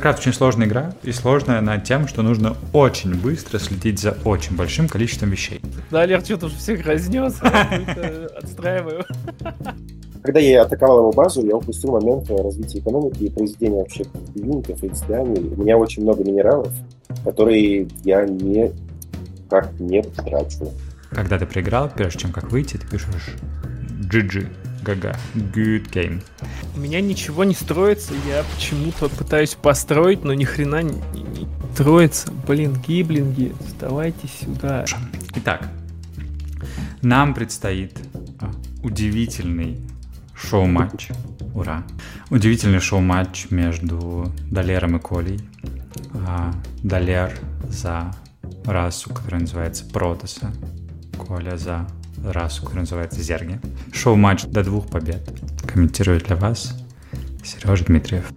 StarCraft очень сложная игра, и сложная она тем, что нужно очень быстро следить за очень большим количеством вещей. Да, Лер, что-то уже всех разнес, отстраиваю. Когда я атаковал его базу, я упустил момент развития экономики и произведения вообще юнитов и изданий. У меня очень много минералов, которые я никак не потрачу. Когда ты проиграл, прежде чем как выйти, ты пишешь GG. Гага. Good game. У меня ничего не строится, я почему-то пытаюсь построить, но ни хрена не строится. Блин, гиблинги, вставайте сюда. Итак, нам предстоит удивительный шоу-матч. Ура! Удивительный шоу-матч между Далером и Колей. Далер за расу, которая называется Протосса. Коля за расу, которая называется Зерги. Шоу-матч до 2 побед. Комментирует для вас Серёжа Дмитриев.